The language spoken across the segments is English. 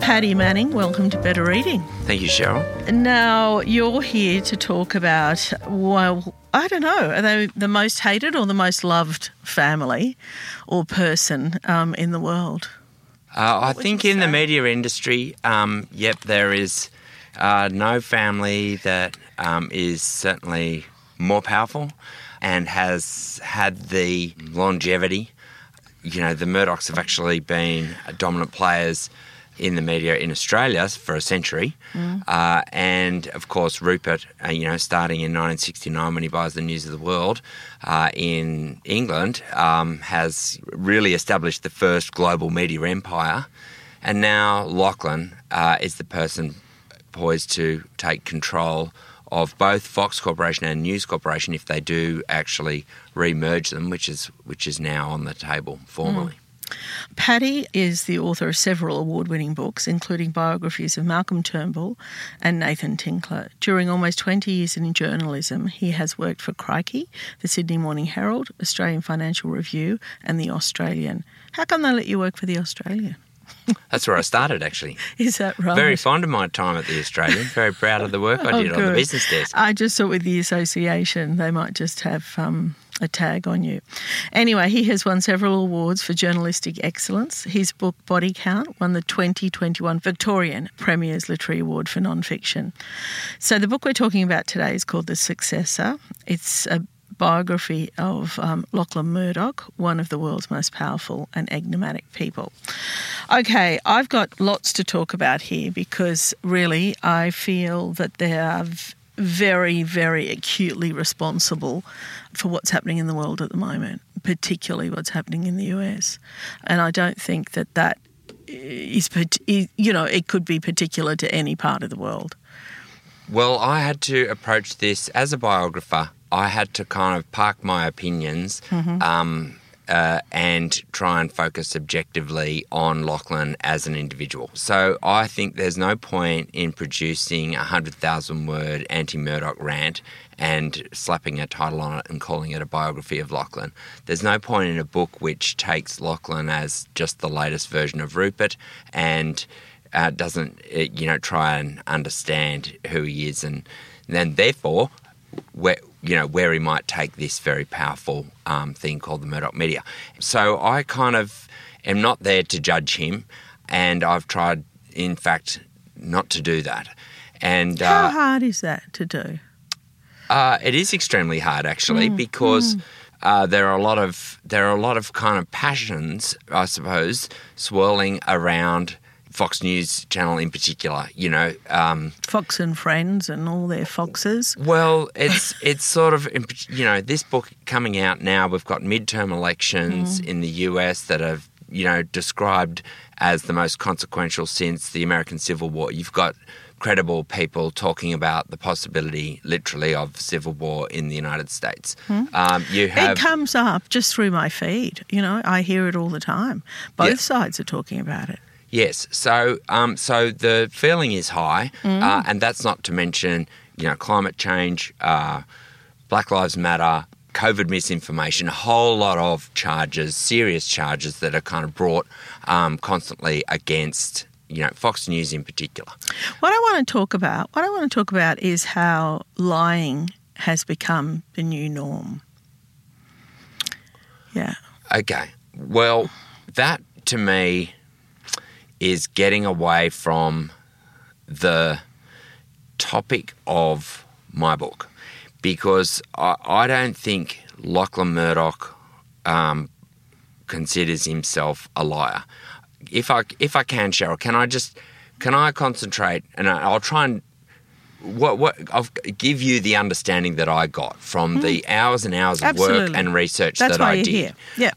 Paddy Manning, welcome to Better Reading. Thank you, Cheryl. Now, you're here to talk about, well, I don't know, are they the most hated or the most loved family or person in the world? I think in the media industry, there is no family that is certainly more powerful and has had the longevity. You know, the Murdochs have actually been dominant players in the media in Australia for a century. And, of course, Rupert, starting in 1969 when he buys the News of the World in England, has really established the first global media empire. And now Lachlan is the person poised to take control of both Fox Corporation and News Corporation if they do actually re-merge them, which is now on the table formally. Paddy is the author of several award-winning books, including biographies of Malcolm Turnbull and Nathan Tinkler. During almost 20 years in journalism, he has worked for Crikey, the Sydney Morning Herald, Australian Financial Review and The Australian. How come they let you work for The Australian? That's where I started, actually. Is that right? Very fond of my time at The Australian, very proud of the work I did on the business desk. I just thought with the association they might just have a tag on you. Anyway, he has won several awards for journalistic excellence. His book, Body Count, won the 2021 Victorian Premier's Literary Award for nonfiction. So the book we're talking about today is called The Successor. It's a biography of Lachlan Murdoch, one of the world's most powerful and enigmatic people. Okay, I've got lots to talk about here because really I feel that there are very, very acutely responsible for what's happening in the world at the moment, particularly what's happening in the US. And I don't think that is, it could be particular to any part of the world. Well, I had to approach this as a biographer. I had to kind of park my opinions and try and focus objectively on Lachlan as an individual. So I think there's no point in producing a 100,000-word anti-Murdoch rant and slapping a title on it and calling it a biography of Lachlan. There's no point in a book which takes Lachlan as just the latest version of Rupert and doesn't, try and understand who he is and then therefore where he might take this very powerful thing called the Murdoch media. So I kind of am not there to judge him, and I've tried, in fact, not to do that. And how hard is that to do? It is extremely hard, actually, because there are a lot of kind of passions, I suppose, swirling around Fox News Channel in particular, Fox and Friends and all their foxes. Well, it's sort of, this book coming out now, we've got midterm elections in the US that are, described as the most consequential since the American Civil War. You've got credible people talking about the possibility, literally, of civil war in the United States. It comes up just through my feed, I hear it all the time. Both sides are talking about it. Yes, so the feeling is high, and that's not to mention, climate change, Black Lives Matter, COVID misinformation, a whole lot of charges, serious charges that are kind of brought constantly against, Fox News in particular. What I want to talk about is how lying has become the new norm. Yeah. Okay. Well, that to me is getting away from the topic of my book because I don't think Lachlan Murdoch considers himself a liar. If I can, Cheryl, can I concentrate, and I'll try and I'll give you the understanding that I got from the hours and hours of work and research that I did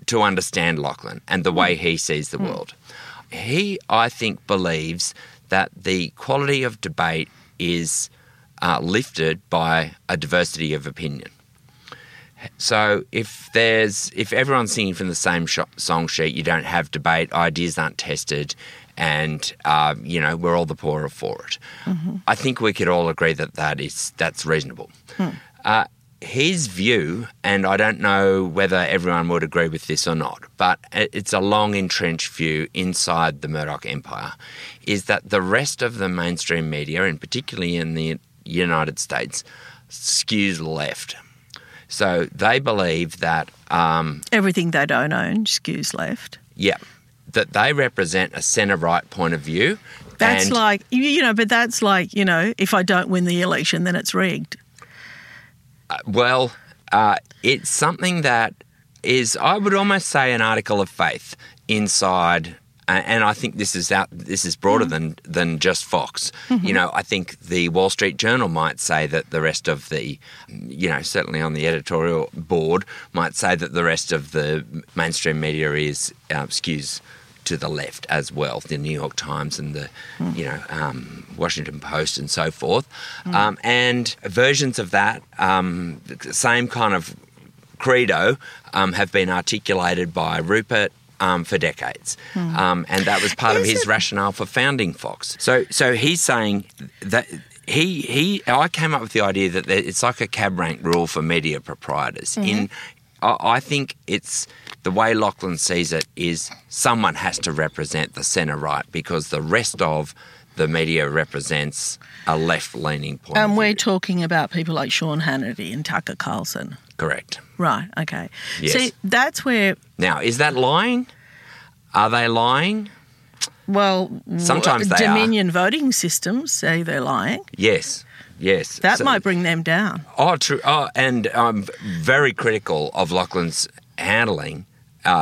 to understand Lachlan and the way he sees the world. He, I think, believes that the quality of debate is lifted by a diversity of opinion. So if everyone's singing from the same song sheet, you don't have debate, ideas aren't tested, and we're all the poorer for it. Mm-hmm. I think we could all agree that's reasonable. His view, and I don't know whether everyone would agree with this or not, but it's a long entrenched view inside the Murdoch empire, is that the rest of the mainstream media, and particularly in the United States, skews left. So they believe that... everything they don't own skews left. Yeah, that they represent a centre-right point of view. That's like, if I don't win the election, then it's rigged. It's something that is, I would almost say, an article of faith inside, and I think this is broader than just Fox. Mm-hmm. I think the Wall Street Journal might say that the rest of the, certainly on the editorial board, might say that the rest of the mainstream media is skews to the left as well, the New York Times and the, Washington Post and so forth. And versions of that, same kind of credo, have been articulated by Rupert for decades. And that was part of his rationale for founding Fox. So he's saying that... I came up with the idea that it's like a cab rank rule for media proprietors. I think it's... The way Lachlan sees it is someone has to represent the centre-right because the rest of the media represents a left-leaning point of view. And we're talking about people like Sean Hannity and Tucker Carlson. Correct. Right, okay. Yes. See, that's where... Now, is that lying? Are they lying? Well, sometimes they are. Dominion Voting Systems say they're lying. Yes. That might bring them down. Oh, true. Oh, and I'm very critical of Lachlan's handling...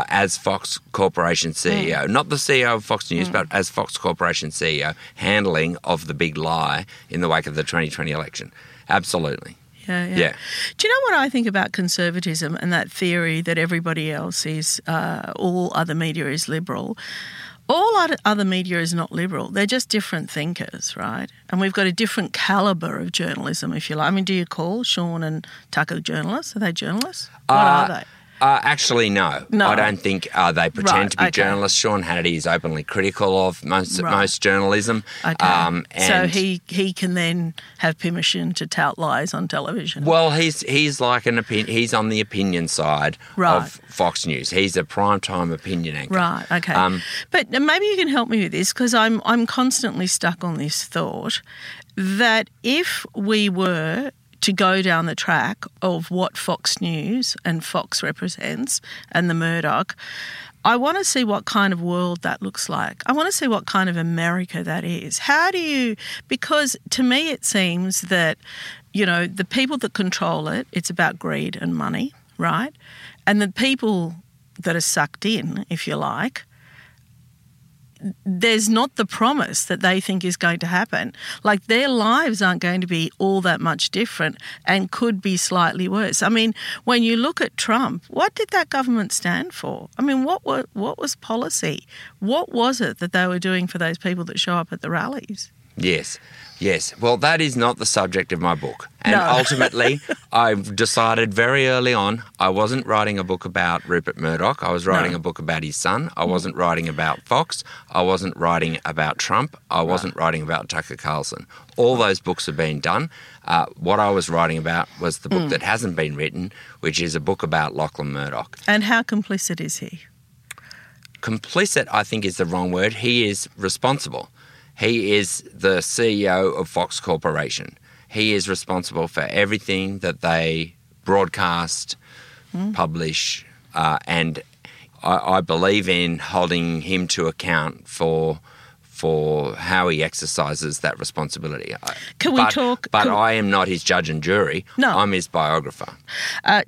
as Fox Corporation CEO, not the CEO of Fox News, but as Fox Corporation CEO, handling of the big lie in the wake of the 2020 election. Absolutely. Yeah. Do you know what I think about conservatism and that theory that everybody else is, all other media is liberal? All other media is not liberal. They're just different thinkers, right? And we've got a different calibre of journalism, if you like. I mean, do you call Sean and Tucker journalists? Are they journalists? What are they? Actually, no. I don't think they pretend to be journalists. Sean Hannity is openly critical of most journalism. Okay. And so he can then have permission to tout lies on television. Well, he's like he's on the opinion side of Fox News. He's a primetime opinion anchor. Right. Okay. But maybe you can help me with this because I'm constantly stuck on this thought that if we were to go down the track of what Fox News and Fox represents and the Murdoch, I want to see what kind of world that looks like. I want to see what kind of America that is. Because to me it seems that, the people that control it, it's about greed and money, right? And the people that are sucked in, if you like, there's not the promise that they think is going to happen. Like their lives aren't going to be all that much different and could be slightly worse. I mean, when you look at Trump, what did that government stand for? I mean, what was policy? What was it that they were doing for those people that show up at the rallies? Yes. Well, that is not the subject of my book. And ultimately, I've decided very early on I wasn't writing a book about Rupert Murdoch. I was writing a book about his son. I wasn't writing about Fox. I wasn't writing about Trump. I wasn't writing about Tucker Carlson. All those books have been done. What I was writing about was the book that hasn't been written, which is a book about Lachlan Murdoch. And how complicit is he? Complicit, I think, is the wrong word. He is responsible. He is the CEO of Fox Corporation. He is responsible for everything that they broadcast, publish, and I believe in holding him to account for for how he exercises that responsibility. I am not his judge and jury. No. I'm his biographer.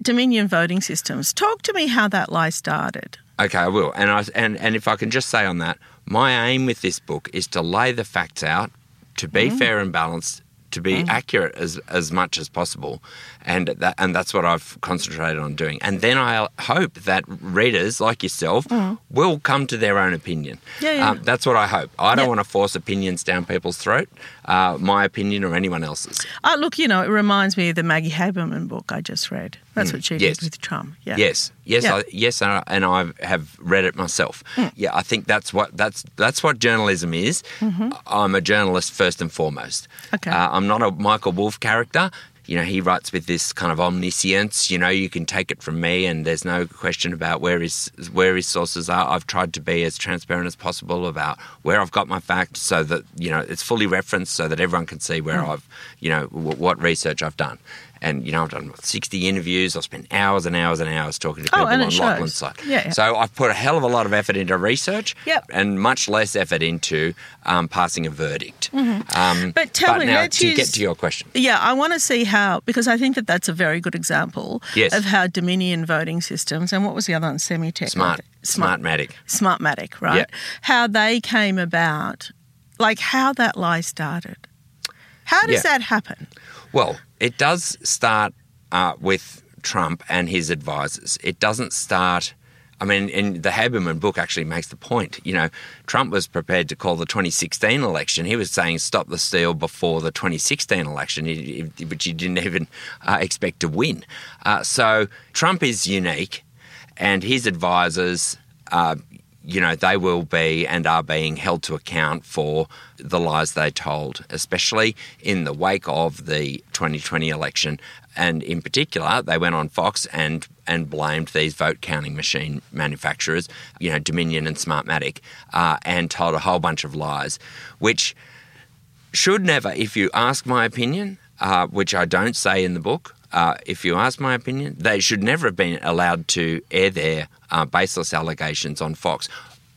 Dominion Voting Systems. Talk to me how that lie started. Okay, I will. And if I can just say on that, my aim with this book is to lay the facts out, to be fair and balanced, to be accurate as much as possible. And that's what I've concentrated on doing. And then I hope that readers like yourself will come to their own opinion. Yeah. That's what I hope. I don't want to force opinions down people's throat, my opinion or anyone else's. Look, it reminds me of the Maggie Haberman book I just read. That's what she did with Trump. Yeah. Yes, I have read it myself. Mm. Yeah, I think that's what journalism is. Mm-hmm. I'm a journalist first and foremost. Okay. I'm not a Michael Wolff character. He writes with this kind of omniscience, you can take it from me and there's no question about where his sources are. I've tried to be as transparent as possible about where I've got my facts so that, it's fully referenced so that everyone can see where I've, what research I've done. And, I've done 60 interviews. I've spent hours and hours and hours talking to people on Lachlan's site. Yeah. So I've put a hell of a lot of effort into research and much less effort into passing a verdict. Mm-hmm. But get to your question. Yeah, I want to see how, because I think that's a very good example of how Dominion Voting Systems, and what was the other one, Semitech? Smartmatic. Smartmatic, right? Yeah. How they came about, like how that lie started. How does that happen? Well, it does start with Trump and his advisors. It doesn't start... I mean, and the Haberman book actually makes the point. Trump was prepared to call the 2016 election. He was saying stop the steal before the 2016 election, which he didn't even expect to win. So Trump is unique, and his advisors... they will be and are being held to account for the lies they told, especially in the wake of the 2020 election. And in particular, they went on Fox and blamed these vote counting machine manufacturers, Dominion and Smartmatic, and told a whole bunch of lies, which should never, if you ask my opinion, which I don't say in the book, if you ask my opinion, they should never have been allowed to air their baseless allegations on Fox,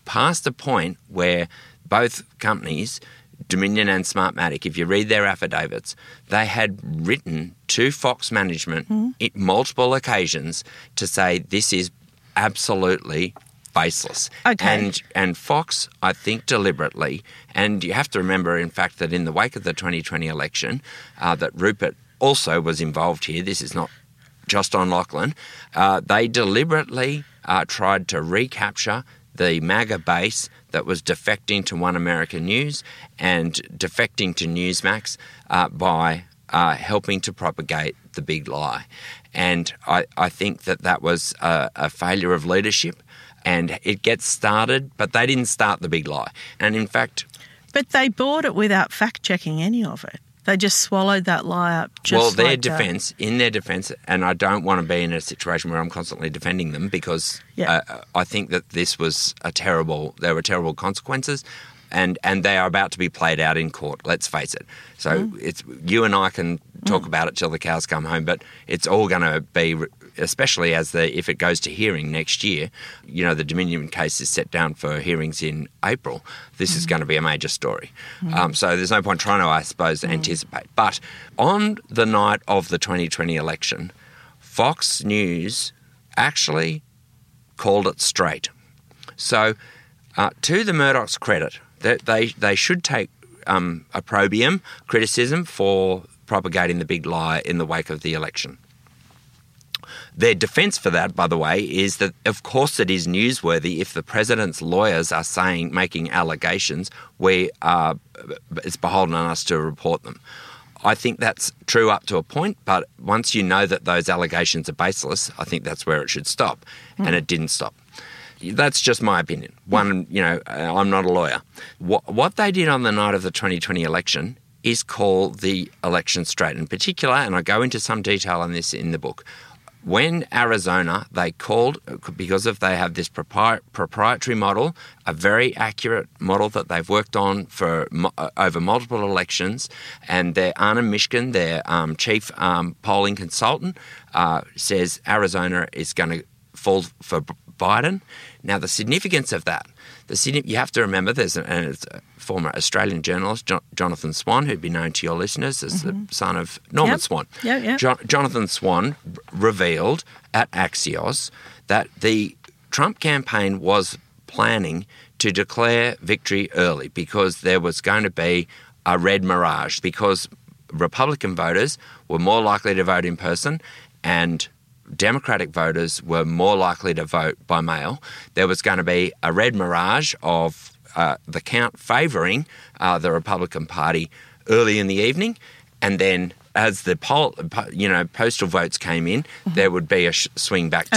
past the point where both companies, Dominion and Smartmatic, if you read their affidavits, they had written to Fox management on multiple occasions to say this is absolutely baseless. Okay. And Fox, I think, deliberately, and you have to remember, in fact, that in the wake of the 2020 election, that Rupert also was involved here. This is not just on Lachlan. They deliberately tried to recapture the MAGA base that was defecting to One American News and defecting to Newsmax by helping to propagate the big lie. And I think that was a failure of leadership, and it gets started, but they didn't start the big lie. And in fact... But they bought it without fact-checking any of it. They just swallowed that lie up. In their defence, and I don't want to be in a situation where I'm constantly defending them because I think that this was there were terrible consequences, and they are about to be played out in court, let's face it. So it's you and I can talk about it till the cows come home, but it's all going to be, especially if it goes to hearing next year, the Dominion case is set down for hearings in April. This is going to be a major story. So there's no point trying to, I suppose, anticipate. But on the night of the 2020 election, Fox News actually called it straight. So to the Murdochs' credit, they should take opprobrium, criticism for propagating the big lie in the wake of the election. Their defence for that, by the way, is that, of course, it is newsworthy if the president's lawyers are making allegations. It's beholden on us to report them. I think that's true up to a point, but once you know that those allegations are baseless, I think that's where it should stop, and it didn't stop. That's just my opinion. I'm not a lawyer. What they did on the night of the 2020 election is call the election straight. In particular, and I go into some detail on this in the book, when Arizona, they called, because if they have this proprietary model, a very accurate model that they've worked on for over multiple elections, and their Anna Mishkin, their chief polling consultant, says Arizona is going to fall for Biden. Now, the significance of that, you have to remember there's a former Australian journalist, Jonathan Swan, who'd be known to your listeners as the son of Norman Swan. Jonathan Swan revealed at Axios that the Trump campaign was planning to declare victory early because there was going to be a red mirage, because Republican voters were more likely to vote in person and Democratic voters were more likely to vote by mail. There was going to be a red mirage of the count favouring the Republican Party early in the evening, and then as the postal votes came in, there would be a swing back to...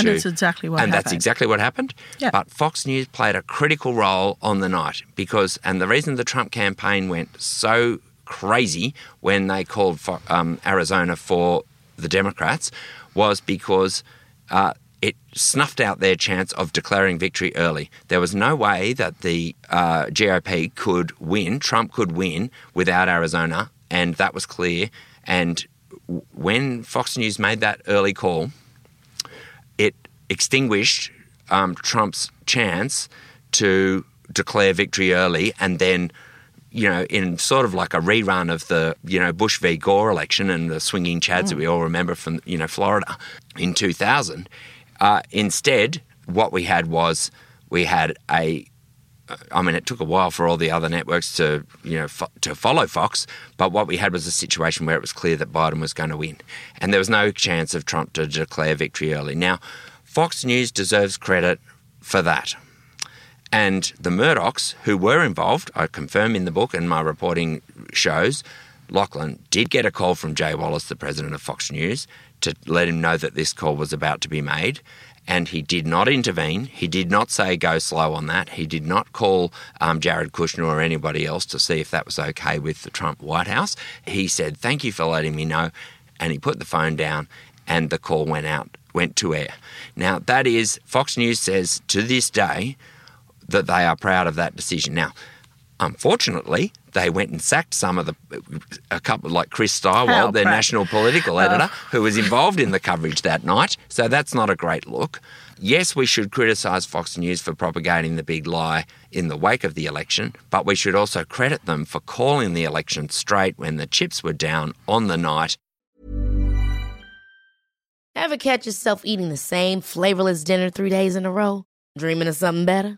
And that's exactly what happened. Yeah. But Fox News played a critical role on the night because... And the reason the Trump campaign went so crazy when they called for, Arizona for the Democrats was because... it snuffed out their chance of declaring victory early. There was no way that the GOP could win, Trump could win, without Arizona, and that was clear. And when Fox News made that early call, it extinguished Trump's chance to declare victory early, and then, in sort of like a rerun of the, Bush v. Gore election and the swinging chads that we all remember from, Florida in 2000, instead, what we had was it took a while for all the other networks to, to follow Fox, but what we had was a situation where it was clear that Biden was going to win, and there was no chance of Trump to declare victory early. Now, Fox News deserves credit for that. And the Murdochs, who were involved, I confirm in the book and my reporting shows, Lachlan did get a call from Jay Wallace, the president of Fox News, to let him know that this call was about to be made. And he did not intervene. He did not say go slow on that. He did not call Jared Kushner or anybody else to see if that was okay with the Trump White House. He said, thank you for letting me know. And he put the phone down and the call went to air. Now, that is, Fox News says to this day that they are proud of that decision. Now, unfortunately, they went and sacked a couple like Chris Stywell, their national political editor, who was involved in the coverage that night. So that's not a great look. Yes, we should criticise Fox News for propagating the big lie in the wake of the election, but we should also credit them for calling the election straight when the chips were down on the night. Ever catch yourself eating the same flavourless dinner 3 days in a row? Dreaming of something better?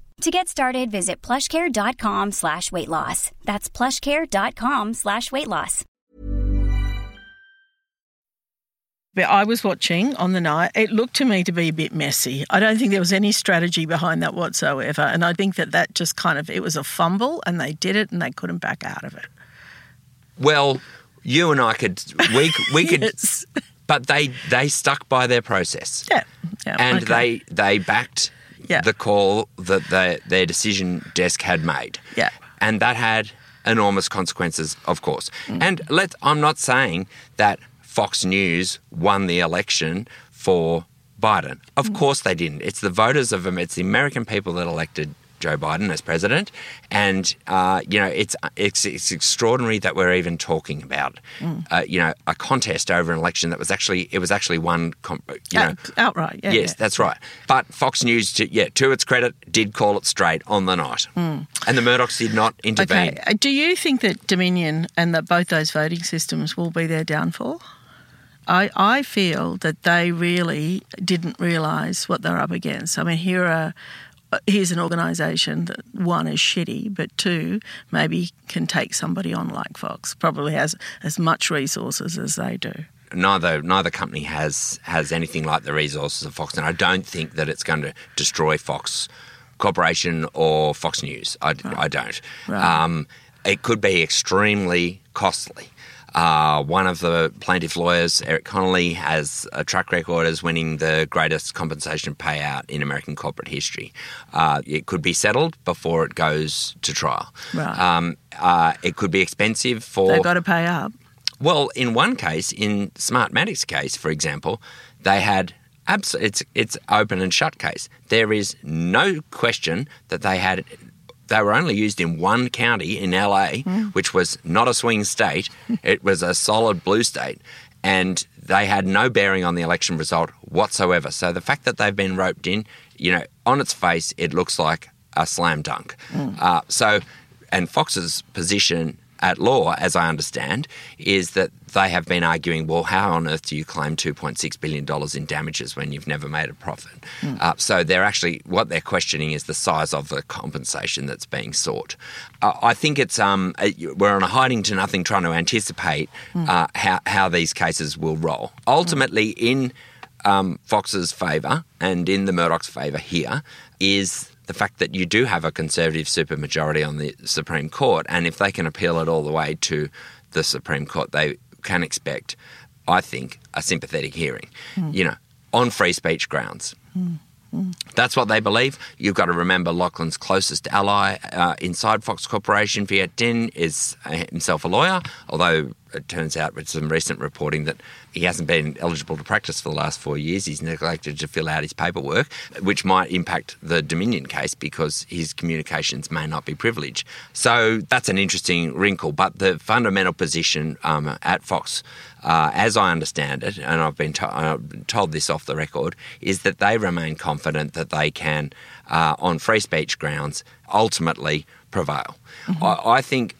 To get started, visit plushcare.com/weightloss. That's plushcare.com/weightloss. But I was watching on the night. It looked to me to be a bit messy. I don't think there was any strategy behind that whatsoever. And I think that just kind of, it was a fumble and they did it and they couldn't back out of it. Well, you and I could. Yes. But they stuck by their process. Yeah and okay. they backed... Yeah. The call that their decision desk had made. Yeah. And that had enormous consequences, of course. Mm. And I'm not saying that Fox News won the election for Biden. Of course they didn't. It's the voters of them. It's the American people that elected Joe Biden as president. And, it's extraordinary that we're even talking about, a contest over an election that was actually won. Outright. Yeah, yes, yeah. That's right. But Fox News, to its credit, did call it straight on the night. Mm. And the Murdochs did not intervene. Okay. Do you think that Dominion and that both those voting systems will be their downfall? I feel that they really didn't realise what they're up against. I mean, here's an organisation that, one, is shitty, but two, maybe can take somebody on like Fox, probably has as much resources as they do. neither company has anything like the resources of Fox, and I don't think that it's going to destroy Fox Corporation or Fox News. I don't. Right. It could be extremely costly. One of the plaintiff lawyers, Eric Connolly, has a track record as winning the greatest compensation payout in American corporate history. It could be settled before it goes to trial. Right. It could be expensive for... They've got to pay up. Well, in one case, in Smartmatic's case, for example, they had... It's open and shut case. There is no question that they had... They were only used in one county in LA, which was not a swing state. It was a solid blue state. And they had no bearing on the election result whatsoever. So the fact that they've been roped in, you know, on its face, it looks like a slam dunk. And Fox's position at law, as I understand, is that they have been arguing, well, how on earth do you claim $2.6 billion in damages when you've never made a profit? So they're actually, what they're questioning is the size of the compensation that's being sought. I think it's, we're on a hiding to nothing trying to anticipate how these cases will roll. Ultimately, in Fox's favour and in the Murdoch's favour here is the fact that you do have a conservative supermajority on the Supreme Court, and if they can appeal it all the way to the Supreme Court, they can expect, I think, a sympathetic hearing, you know, on free speech grounds. That's what they believe. You've got to remember Lachlan's closest ally inside Fox Corporation, Viet Minh, is himself a lawyer, although it turns out with some recent reporting that he hasn't been eligible to practice for the last 4 years. He's neglected to fill out his paperwork, which might impact the Dominion case because his communications may not be privileged. So that's an interesting wrinkle. But the fundamental position at Fox, as I understand it, and I've been told this off the record, is that they remain confident that they can, on free speech grounds, ultimately prevail. I think...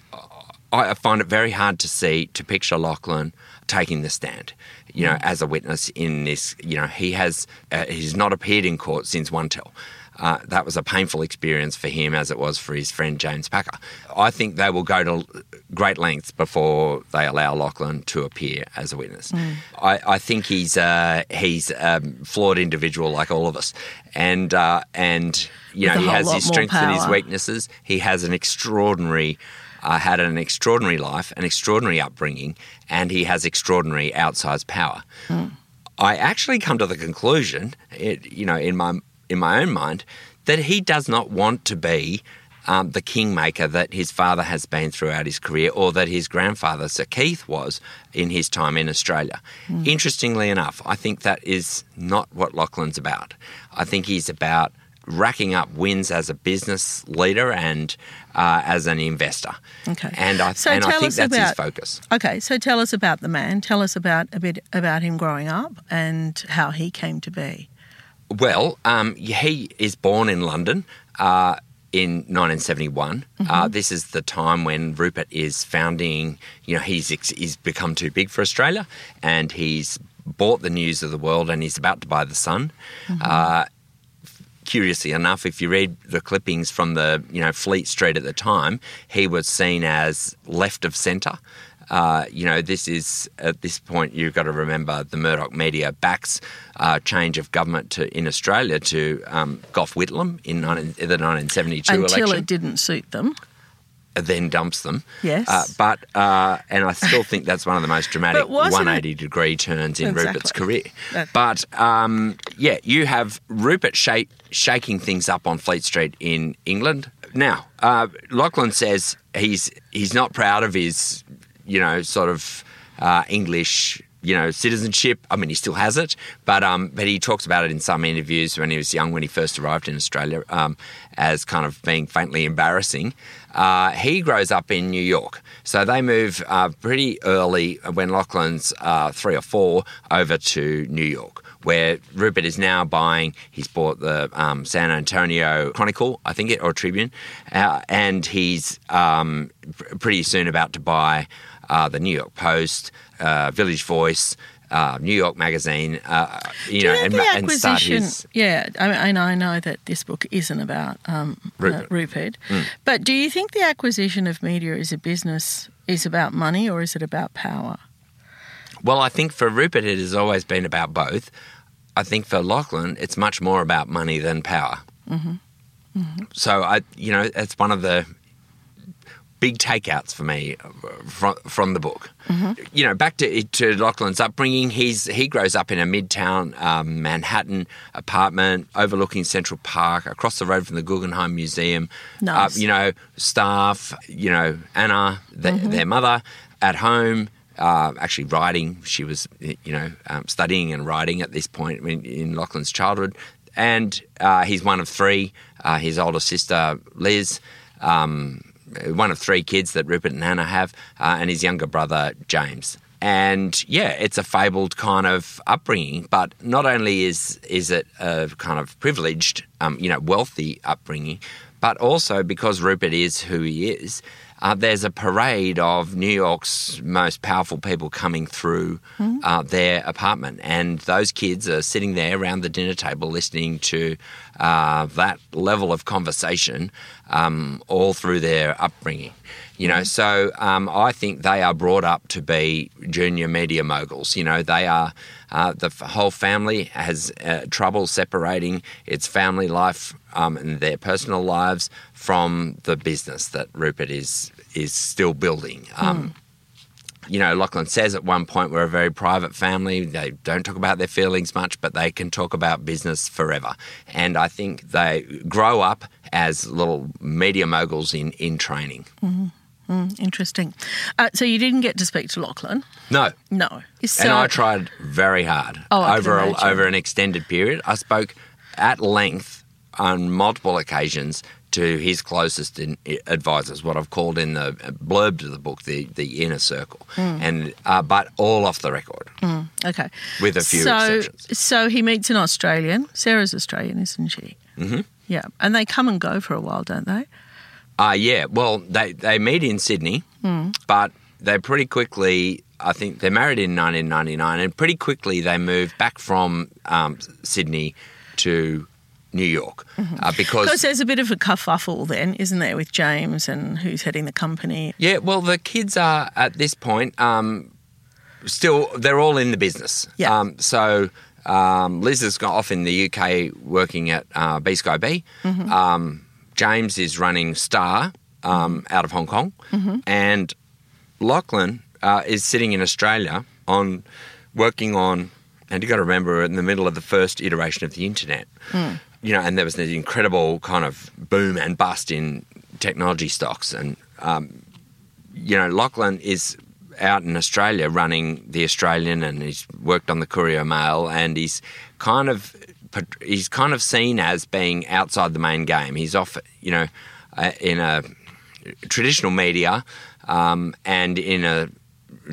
I find it very hard to picture Lachlan taking the stand, you know, as a witness in this. You know, he's not appeared in court since OneTel. That was a painful experience for him, as it was for his friend James Packer. I think they will go to great lengths before they allow Lachlan to appear as a witness. I think he's a flawed individual like all of us, and you know, he has his strengths and his weaknesses. He has an extraordinary. Had an extraordinary life, an extraordinary upbringing, and he has extraordinary outsized power. I actually come to the conclusion, in my own mind, that he does not want to be the kingmaker that his father has been throughout his career, or that his grandfather, Sir Keith, was in his time in Australia. Interestingly enough, I think that is not what Lachlan's about. I think he's about racking up wins as a business leader and as an investor. Okay. And I think that's his focus. Okay, so tell us about the man. Tell us a bit about him growing up and how he came to be. Well, he is born in London in 1971. This is the time when Rupert is founding, you know, he's become too big for Australia, and he's bought the News of the World, and he's about to buy the Sun. Curiously enough, if you read the clippings from the, you know, Fleet Street at the time, he was seen as left of centre. You know, this is, at this point, you've got to remember the Murdoch media backs change of government in Australia to Gough Whitlam in the 1972 election. Until it didn't suit them. Then dumps them. Yes. And I still think that's one of the most dramatic 180-degree turns in Rupert's career. You have Rupert shaking things up on Fleet Street in England. Now, Lachlan says he's not proud of his, you know, sort of English, you know, citizenship. I mean, he still has it, but he talks about it in some interviews when he was young, when he first arrived in Australia, as kind of being faintly embarrassing. He grows up in New York. So they move pretty early when Lachlan's 3 or 4 over to New York, where Rupert is now buying. He's bought the San Antonio Chronicle, I think, or Tribune, and he's pretty soon about to buy the New York Post, Village Voice, New York Magazine, and start his... Yeah, I mean, I know that this book isn't about Rupert. But do you think the acquisition of media is a business, is about money, or is it about power? Well, I think for Rupert it has always been about both. I think for Lachlan it's much more about money than power. Mm-hmm. Mm-hmm. So, it's one of the big takeouts for me from the book. Mm-hmm. Back to Lachlan's upbringing, he grows up in a midtown Manhattan apartment overlooking Central Park, across the road from the Guggenheim Museum. Nice. Staff, Anna, their mother, at home, actually writing. She was, studying and writing at this point in Lachlan's childhood. And he's one of three. His older sister, Liz, one of three kids that Rupert and Anna have, and his younger brother, James. And, it's a fabled kind of upbringing, but not only is it a kind of privileged, wealthy upbringing, but also because Rupert is who he is, there's a parade of New York's most powerful people coming through their apartment. And those kids are sitting there around the dinner table listening to that level of conversation all through their upbringing. So I think they are brought up to be junior media moguls. They are, the whole family has trouble separating its family life and their personal lives from the business that Rupert is still building. Lachlan says at one point, we're a very private family. They don't talk about their feelings much, but they can talk about business forever. And I think they grow up as little media moguls in training. Mm-hmm. Interesting. So you didn't get to speak to Lachlan? No. So, and I tried very hard over an extended period. I spoke at length on multiple occasions to his closest advisors, what I've called in the blurb to the book, the inner circle, but all off the record. Okay. With a few exceptions. So he meets an Australian. Sarah's Australian, isn't she? Mm-hmm. Yeah. And they come and go for a while, don't they? Well, they meet in Sydney, but they pretty quickly, I think they're married in 1999, and pretty quickly they moved back from Sydney to New York. Because there's a bit of a kerfuffle then, isn't there, with James and who's heading the company? Yeah, well, the kids are, at this point, still, they're all in the business. Yeah. Liz has got off in the UK working at B Sky B. Mm-hmm. James is running Star out of Hong Kong, and Lachlan is sitting in Australia and you've got to remember, in the middle of the first iteration of the internet, and there was this incredible kind of boom and bust in technology stocks. And, Lachlan is out in Australia running The Australian, and he's worked on the Courier Mail, and he's kind of seen as being outside the main game. He's off, in a traditional media and in a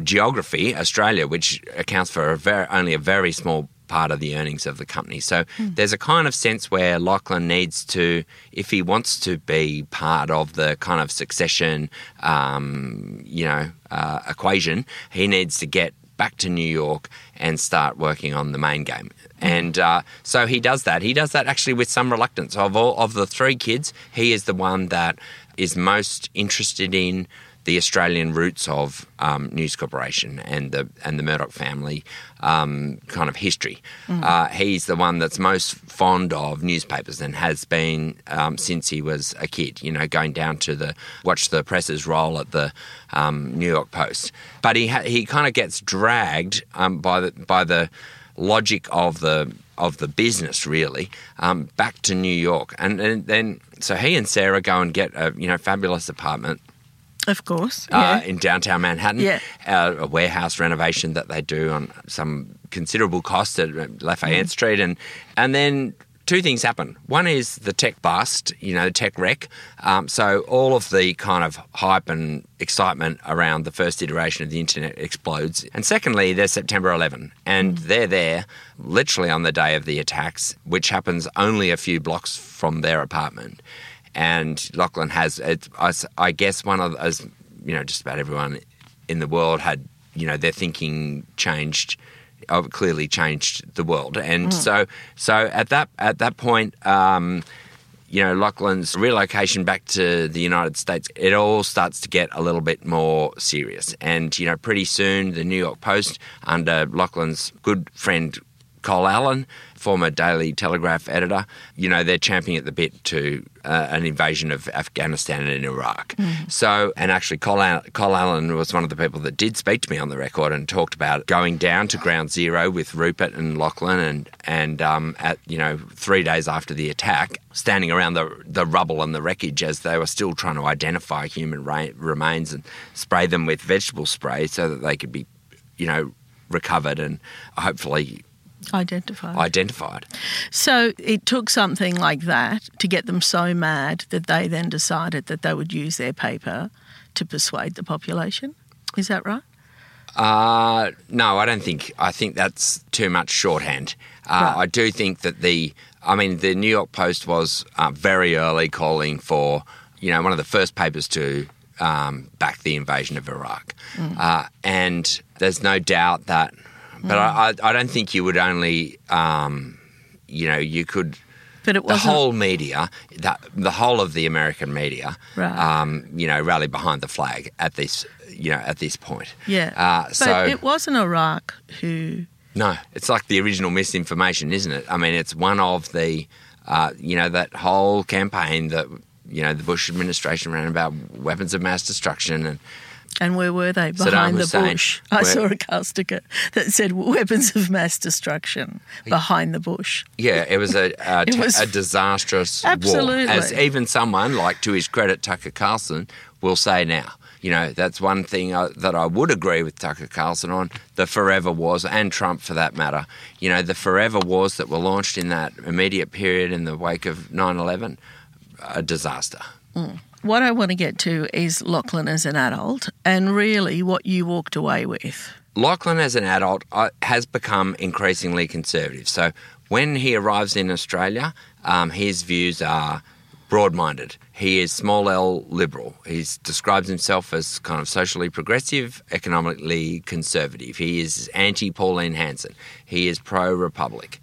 geography, Australia, which accounts for only a very small part of the earnings of the company. So there's a kind of sense where Lachlan needs to, if he wants to be part of the kind of succession, equation, he needs to get back to New York and start working on the main game. And so he does that. He does that actually with some reluctance. Of the three kids, he is the one that is most interested in the Australian roots of News Corporation and the Murdoch family kind of history. He's the one that's most fond of newspapers and has been since he was a kid, going down to watch the press's roll at the New York Post. But he kind of gets dragged by the logic of the business, really, back to New York. And then, so he and Sarah go and get a fabulous apartment. Of course. In downtown Manhattan. Yeah. A warehouse renovation that they do on some considerable cost at Lafayette Street. And then two things happen. One is the tech bust, tech wreck. So all of the kind of hype and excitement around the first iteration of the internet explodes. And secondly, there's September 11. And they're there literally on the day of the attacks, which happens only a few blocks from their apartment. And Lachlan has, I guess, one of those, just about everyone in the world had, their thinking clearly changed the world. And so at that point, you know, Lachlan's relocation back to the United States, it all starts to get a little bit more serious. And, you know, pretty soon the New York Post, under Lachlan's good friend Col Allan, former Daily Telegraph editor, you know, they're champing at the bit to an invasion of Afghanistan and Iraq. Mm. So, and actually Col Allan was one of the people that did speak to me on the record and talked about going down to ground zero with Rupert and Lachlan and at, you know, 3 days after the attack, standing around the rubble and the wreckage as they were still trying to identify human remains and spray them with vegetable spray so that they could be, you know, recovered and hopefully Identified. So it took something like that to get them so mad that they then decided that they would use their paper to persuade the population. Is that right? No, I don't think. I think that's too much shorthand. Right. I do think that the New York Post was very early calling for, you know, one of the first papers to back the invasion of Iraq. Mm. And there's no doubt that. But I don't think you would only, you know, you could. But it wasn't. The whole media, the whole of the American media, right. You know, rally behind the flag at this, you know, at this point. Yeah. But so it wasn't Iraq who. No, it's like the original misinformation, isn't it? I mean, it's one of the, you know, that whole campaign that, you know, the Bush administration ran about weapons of mass destruction and. And where were they? Behind the bush. I saw a castica that said weapons of mass destruction behind the bush. Yeah, it was a disastrous war. As even someone, like, to his credit, Tucker Carlson, will say now. You know, that's one thing that I would agree with Tucker Carlson on, the forever wars, and Trump for that matter. You know, the forever wars that were launched in that immediate period in the wake of 9/11, a disaster. Mm. What I want to get to is Lachlan as an adult and really what you walked away with. Lachlan as an adult has become increasingly conservative. So when he arrives in Australia, his views are broad-minded. He is small L liberal. He describes himself as kind of socially progressive, economically conservative. He is anti-Pauline Hanson. He is pro-republic.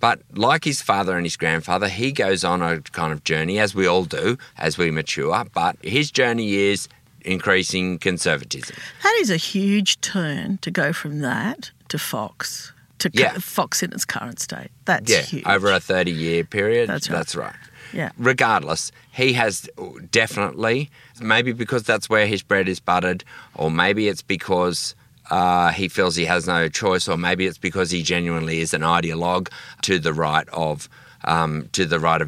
But like his father and his grandfather, he goes on a kind of journey, as we all do, as we mature. But his journey is increasing conservatism. That is a huge turn to go from that to Fox, to Fox in its current state. That's huge. Over a 30-year period. That's right. Yeah. Regardless, he has definitely, maybe because that's where his bread is buttered, or maybe it's because he feels he has no choice, or maybe it's because he genuinely is an ideologue to the right of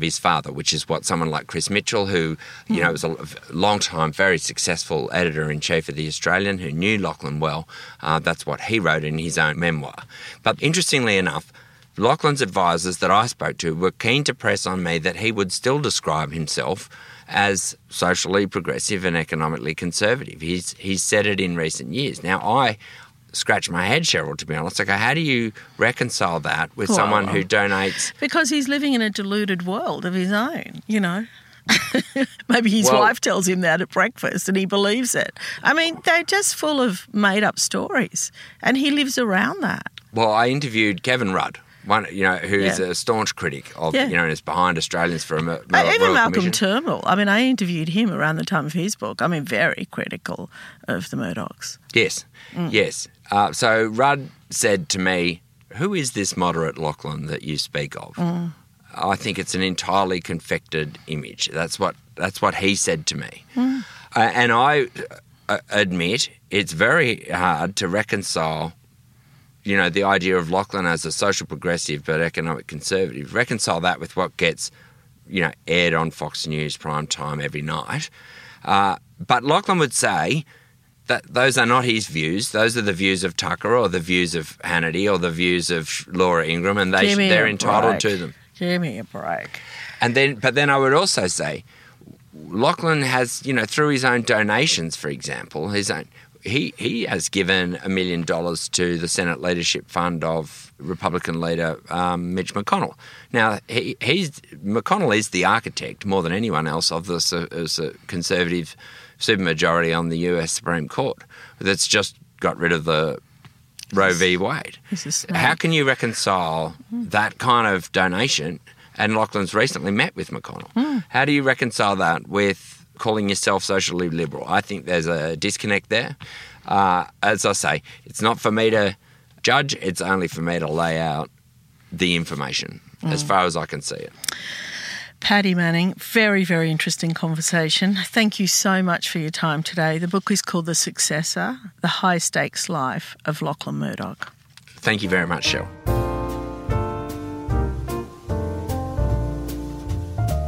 his father, which is what someone like Chris Mitchell, who, you know, was a long-time, very successful editor-in-chief of The Australian, who knew Lachlan well, that's what he wrote in his own memoir. But interestingly enough, Lachlan's advisors that I spoke to were keen to press on me that he would still describe himself as socially progressive and economically conservative. He's said it in recent years. Now, I scratch my head, Cheryl, to be honest. Like, how do you reconcile that with someone who donates? Because he's living in a deluded world of his own, you know. Maybe his wife tells him that at breakfast and he believes it. I mean, they're just full of made-up stories, and he lives around that. Well, I interviewed Kevin Rudd, one, you know, who is a staunch critic of, you know, and is behind Australians for a even Malcolm Turnbull. I mean, I interviewed him around the time of his book. I mean, very critical of the Murdochs. Yes, yes. So Rudd said to me, "Who is this moderate Lachlan that you speak of?" Mm. I think it's an entirely confected image. That's what he said to me, and I admit it's very hard to reconcile. You know, the idea of Lachlan as a social progressive but economic conservative, reconcile that with what gets, you know, aired on Fox News prime time every night. But Lachlan would say that those are not his views. Those are the views of Tucker or the views of Hannity or the views of Laura Ingram, and they're entitled to them. Give me a break. But then I would also say Lachlan has, you know, through his own donations, for example, He has given $1 million to the Senate Leadership Fund of Republican leader Mitch McConnell. Now, McConnell is the architect, more than anyone else, of the conservative supermajority on the US Supreme Court that's just got rid of the Roe v. Wade. How can you reconcile that kind of donation And Lachlan's recently met with McConnell. Mm. How do you reconcile that with calling yourself socially liberal? I think there's a disconnect there. As I say, it's not for me to judge. It's only for me to lay out the information as far as I can see it. Paddy Manning, very, very interesting conversation. Thank you so much for your time today. The book is called The Successor, The High Stakes Life of Lachlan Murdoch. Thank you very much, Cheryl.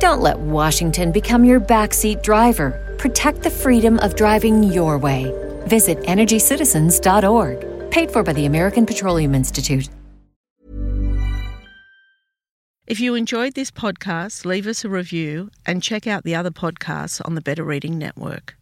Don't let Washington become your backseat driver. Protect the freedom of driving your way. Visit energycitizens.org. Paid for by the American Petroleum Institute. If you enjoyed this podcast, leave us a review and check out the other podcasts on the Better Reading Network.